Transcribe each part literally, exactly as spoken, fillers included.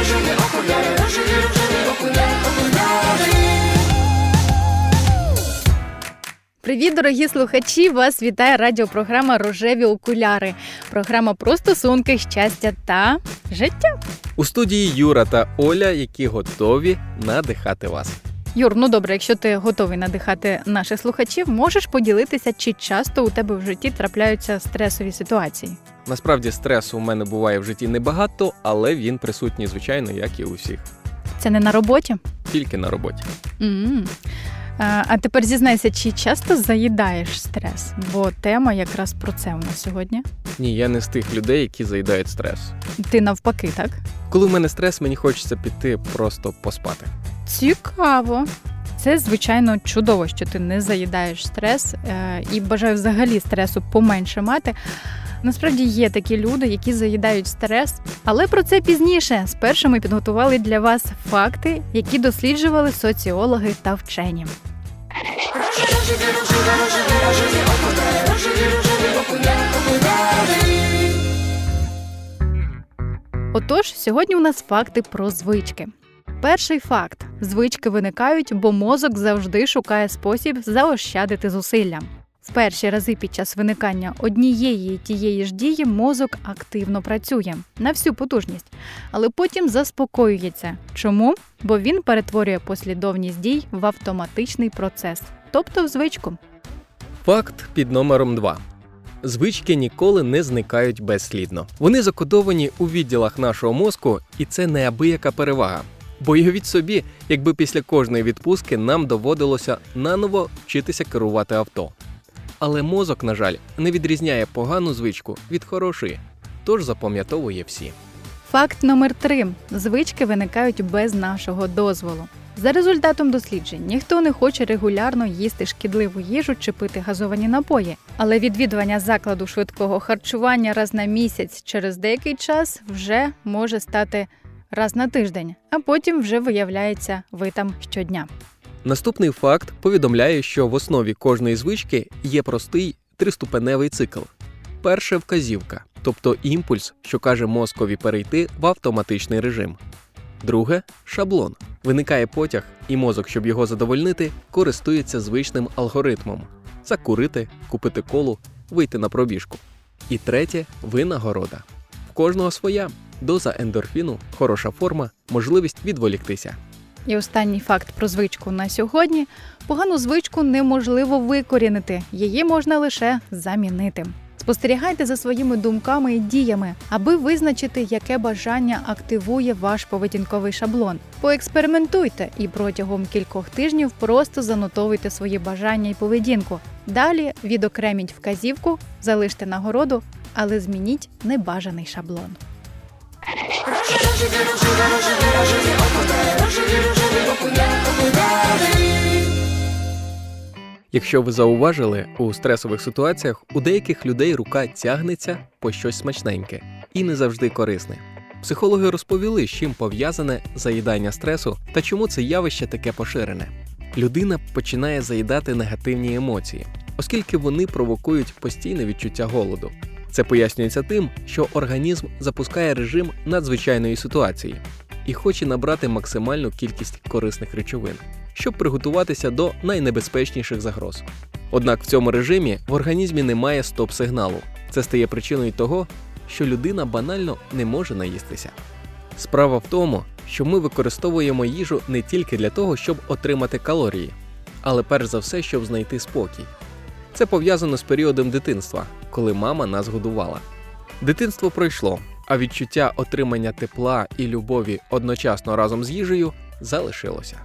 рожеві окуляри, рожеві, рожеві окуляри, окуляри. Привіт, дорогі слухачі! Вас вітає радіопрограма «Рожеві окуляри». Програма про стосунки, щастя та життя. У студії Юра та Оля, які готові надихати вас. Юр, ну добре, якщо ти готовий надихати наших слухачів, можеш поділитися, чи часто у тебе в житті трапляються стресові ситуації? Насправді, стресу у мене буває в житті небагато, але він присутній, звичайно, як і у всіх. Це не на роботі? Тільки на роботі. Mm-hmm. А тепер зізнайся, чи часто заїдаєш стрес? Бо тема якраз про це у нас сьогодні. Ні, я не з тих людей, які заїдають стрес. Ти навпаки, так? Коли в мене стрес, мені хочеться піти просто поспати. Цікаво. Це, звичайно, чудово, що ти не заїдаєш стрес. І бажаю взагалі стресу поменше мати. Насправді є такі люди, які заїдають стрес. Але про це пізніше. Спершу ми підготували для вас факти, які досліджували соціологи та вчені. Отож, сьогодні у нас факти про звички. Перший факт. Звички виникають, бо мозок завжди шукає спосіб заощадити зусилля. В перші рази під час виникання однієї і тієї ж дії мозок активно працює на всю потужність, але потім заспокоюється. Чому? Бо він перетворює послідовність дій в автоматичний процес, тобто в звичку. Факт під номером два. Звички ніколи не зникають безслідно. Вони закодовані у відділах нашого мозку, і це неабияка перевага. Бо уявіть собі, якби після кожної відпустки нам доводилося наново вчитися керувати авто. Але мозок, на жаль, не відрізняє погану звичку від хорошої, тож запам'ятовує всі. Факт номер три. Звички виникають без нашого дозволу. За результатом досліджень, ніхто не хоче регулярно їсти шкідливу їжу чи пити газовані напої. Але відвідування закладу швидкого харчування раз на місяць через деякий час вже може стати раз на тиждень, а потім вже виявляється, ви там щодня. Наступний факт повідомляє, що в основі кожної звички є простий триступеневий цикл. Перше – вказівка, тобто імпульс, що каже мозкові перейти в автоматичний режим. Друге – шаблон. Виникає потяг, і мозок, щоб його задовольнити, користується звичним алгоритмом – закурити, купити колу, вийти на пробіжку. І третє – винагорода. В кожного своя. Доза ендорфіну, хороша форма, можливість відволіктися. І останній факт про звичку на сьогодні. Погану звичку неможливо викорінити, її можна лише замінити. Спостерігайте за своїми думками і діями, аби визначити, яке бажання активує ваш поведінковий шаблон. Поекспериментуйте і протягом кількох тижнів просто занотовуйте свої бажання і поведінку. Далі відокреміть вказівку, залиште нагороду, але змініть небажаний шаблон. Якщо ви зауважили, у стресових ситуаціях у деяких людей рука тягнеться по щось смачненьке і не завжди корисне. Психологи розповіли, з чим пов'язане заїдання стресу та чому це явище таке поширене. Людина починає заїдати негативні емоції, оскільки вони провокують постійне відчуття голоду. Це пояснюється тим, що організм запускає режим надзвичайної ситуації і хоче набрати максимальну кількість корисних речовин, щоб приготуватися до найнебезпечніших загроз. Однак в цьому режимі в організмі немає стоп-сигналу. Це стає причиною того, що людина банально не може наїстися. Справа в тому, що ми використовуємо їжу не тільки для того, щоб отримати калорії, але перш за все, щоб знайти спокій. Це пов'язано з періодом дитинства, коли мама нас годувала. Дитинство пройшло, а відчуття отримання тепла і любові одночасно разом з їжею залишилося.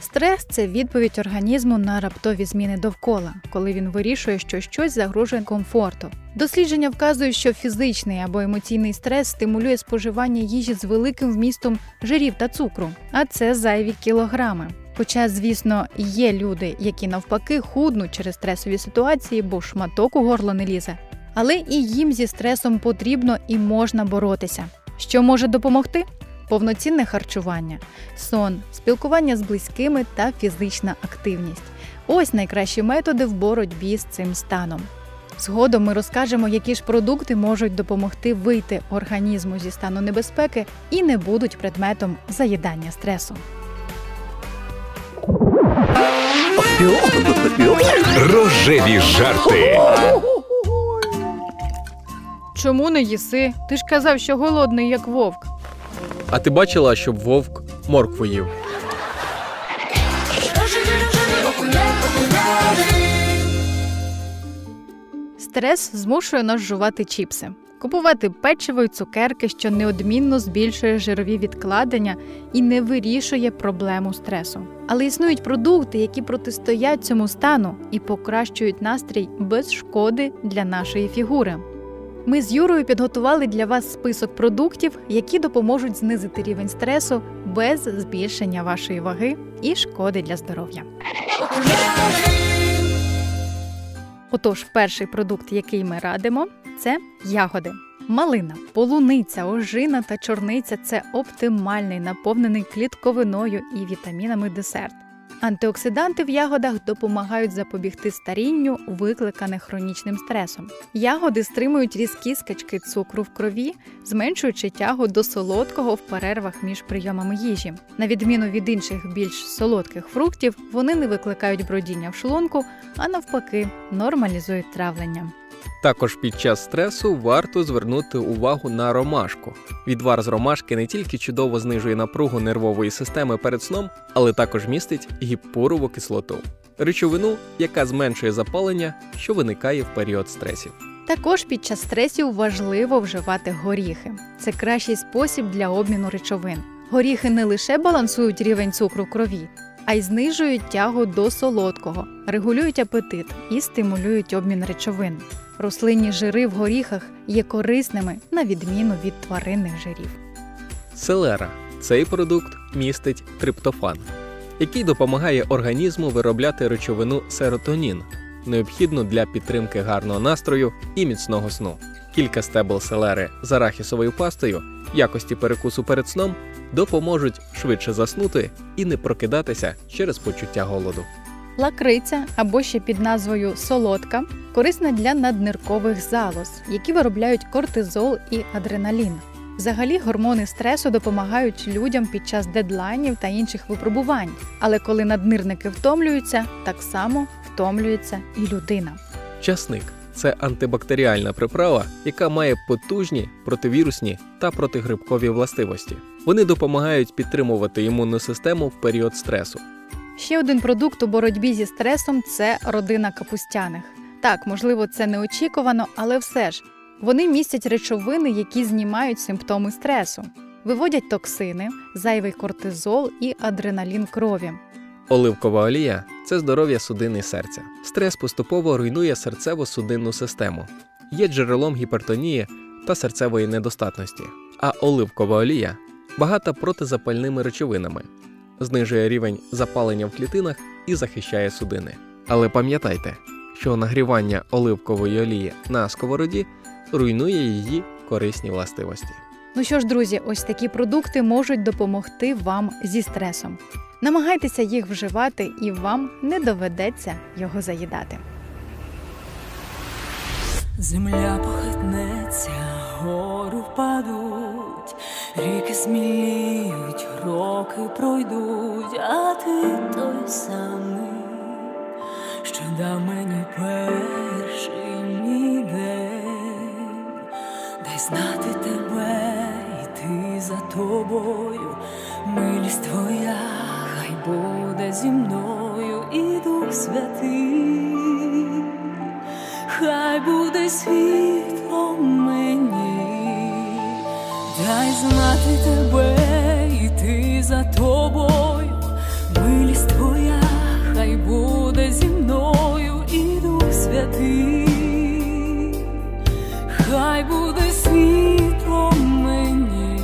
Стрес – це відповідь організму на раптові зміни довкола, коли він вирішує, що щось загрожує комфорту. Дослідження вказують, що фізичний або емоційний стрес стимулює споживання їжі з великим вмістом жирів та цукру, а це зайві кілограми. Хоча, звісно, є люди, які навпаки худнуть через стресові ситуації, бо шматок у горло не лізе. Але і їм зі стресом потрібно і можна боротися. Що може допомогти? Повноцінне харчування, сон, спілкування з близькими та фізична активність. Ось найкращі методи в боротьбі з цим станом. Згодом ми розкажемо, які ж продукти можуть допомогти вийти організму зі стану небезпеки і не будуть предметом заїдання стресу. Рожеві жарти. Чому не їси? Ти ж казав, що голодний, як вовк. А ти бачила, щоб вовк моркву їв? Стрес змушує нас жувати чіпси, купувати печиво і цукерки, що неодмінно збільшує жирові відкладення і не вирішує проблему стресу. Але існують продукти, які протистоять цьому стану і покращують настрій без шкоди для нашої фігури. Ми з Юрою підготували для вас список продуктів, які допоможуть знизити рівень стресу без збільшення вашої ваги і шкоди для здоров'я. Отож, перший продукт, який ми радимо – це ягоди. Малина, полуниця, ожина та чорниця – це оптимальний, наповнений клітковиною і вітамінами десерт. Антиоксиданти в ягодах допомагають запобігти старінню, викликане хронічним стресом. Ягоди стримують різкі скачки цукру в крові, зменшуючи тягу до солодкого в перервах між прийомами їжі. На відміну від інших більш солодких фруктів, вони не викликають бродіння в шлунку, а навпаки, нормалізують травлення. Також під час стресу варто звернути увагу на ромашку. Відвар з ромашки не тільки чудово знижує напругу нервової системи перед сном, але також містить гіпурову кислоту – речовину, яка зменшує запалення, що виникає в період стресів. Також під час стресів важливо вживати горіхи. Це кращий спосіб для обміну речовин. Горіхи не лише балансують рівень цукру в крові, а й знижують тягу до солодкого, регулюють апетит і стимулюють обмін речовин. Рослинні жири в горіхах є корисними, на відміну від тваринних жирів. Селера. Цей продукт містить триптофан, який допомагає організму виробляти речовину серотонін, необхідну для підтримки гарного настрою і міцного сну. Кілька стебел селери з арахісовою пастою в якості перекусу перед сном допоможуть швидше заснути і не прокидатися через почуття голоду. Лакриця, або ще під назвою солодка, корисна для надниркових залоз, які виробляють кортизол і адреналін. Взагалі, гормони стресу допомагають людям під час дедлайнів та інших випробувань. Але коли наднирники втомлюються, так само втомлюється і людина. Часник – це антибактеріальна приправа, яка має потужні противірусні та протигрибкові властивості. Вони допомагають підтримувати імунну систему в період стресу. Ще один продукт у боротьбі зі стресом – це родина капустяних. Так, можливо, це неочікувано, але все ж. Вони містять речовини, які знімають симптоми стресу, виводять токсини, зайвий кортизол і адреналін крові. Оливкова олія – це здоров'я судин і серця. Стрес поступово руйнує серцево-судинну систему, є джерелом гіпертонії та серцевої недостатності. А оливкова олія багата протизапальними речовинами, знижує рівень запалення в клітинах і захищає судини. Але пам'ятайте, що нагрівання оливкової олії на сковороді руйнує її корисні властивості. Ну що ж, друзі, ось такі продукти можуть допомогти вам зі стресом. Намагайтеся їх вживати, і вам не доведеться його заїдати. Земля похитнеться, гори впадуть, ріки сміліють, роки пройдуть, а ти той самий, що дав мені перший мій день. Дай знати тебе, йти за тобою, милість твоя хай буде зі мною, і Дух Святий хай буде світлом мені. Дай знати тебе, йти за тобою, милість твоя хай буде зі мною, і Дух Святий хай буде світлом мені.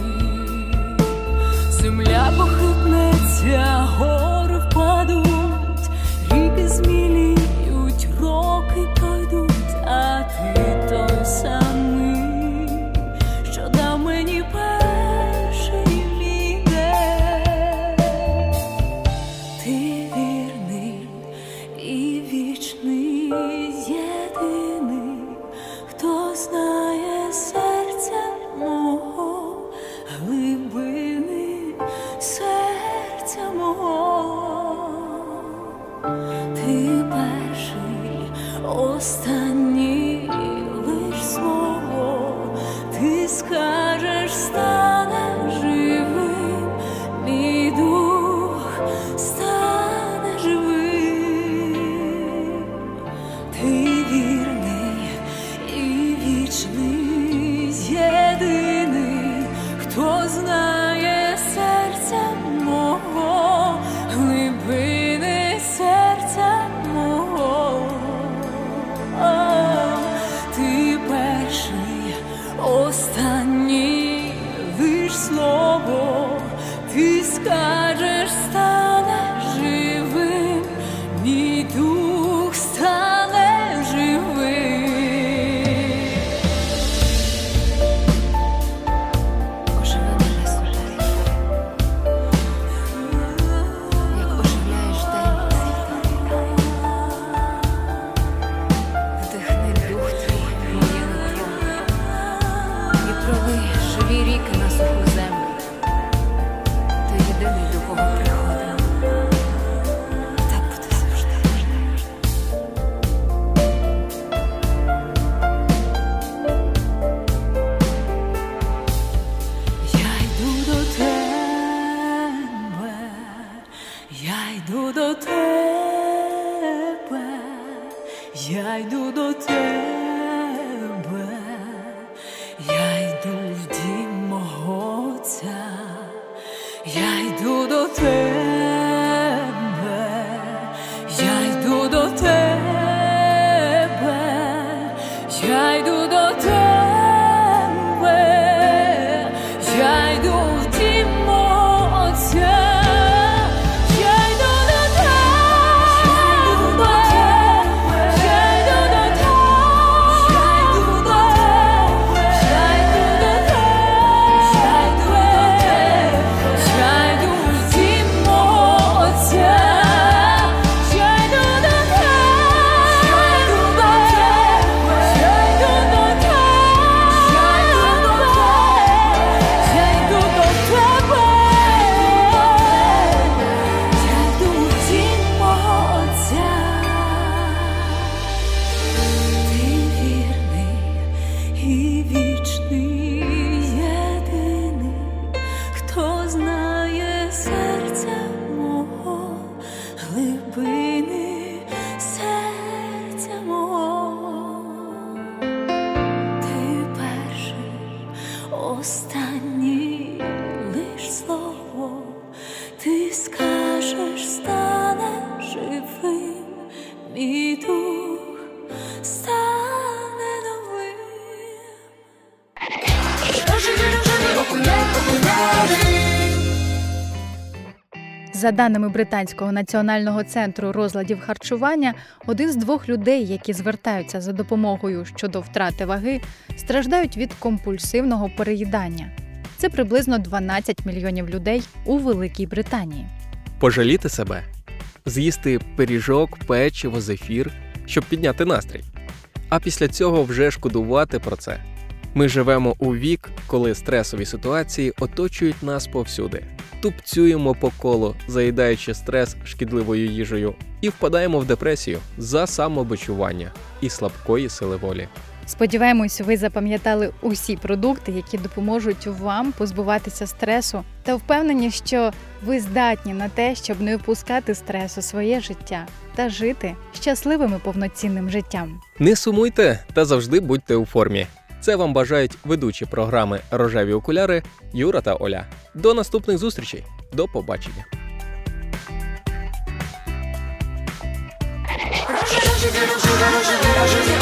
Земля похитнеться, гори впадуть, ріки зміліють, роки пройдуть, а ти той самий, що дав мені перший мій день. Ти вірний і вічний, єдиний. останні лиш слово ти скажеш, стане живим, мій дух стане живим. Ти вірний і вічний, єдиний, хто знає серця мого, глибини серця мого. Останнє лиш слово ти скажеш, стане живим, мій дух стане живим. Рожеві окуляри, як оживляєш день, вдихни дух твій, моя любов. Дніпрові живі ріки на суху землю, ти єдиний, до кого приходимо. Так буде завжди. Я йду до тебе, я йду до тебе, я йду до тебе. Я йду до тебе, я йду до тебе, я йду до тебе, я йду в дім мого Отця. Останнє лиш слово ти скажеш, стане живим, мій дух стане новим. Рожеві, рожеві окуляри. За даними Британського національного центру розладів харчування, один з двох людей, які звертаються за допомогою щодо втрати ваги, страждають від компульсивного переїдання. Це приблизно дванадцять мільйонів людей у Великій Британії. Пожаліти себе, з'їсти пиріжок, печиво, зефір, щоб підняти настрій. А після цього вже шкодувати про це. Ми живемо у вік, коли стресові ситуації оточують нас повсюди. Тупцюємо по колу, заїдаючи стрес шкідливою їжею, і впадаємо в депресію за самобичування і слабкої сили волі. Сподіваємось, ви запам'ятали усі продукти, які допоможуть вам позбуватися стресу, та впевнені, що ви здатні на те, щоб не впускати стрес у своє життя та жити щасливим і повноцінним життям. Не сумуйте та завжди будьте у формі. Це вам бажають ведучі програми «Рожеві окуляри» Юра та Оля. До наступних зустрічей. До побачення. Рожеві, рожеві, рожеві, рожеві.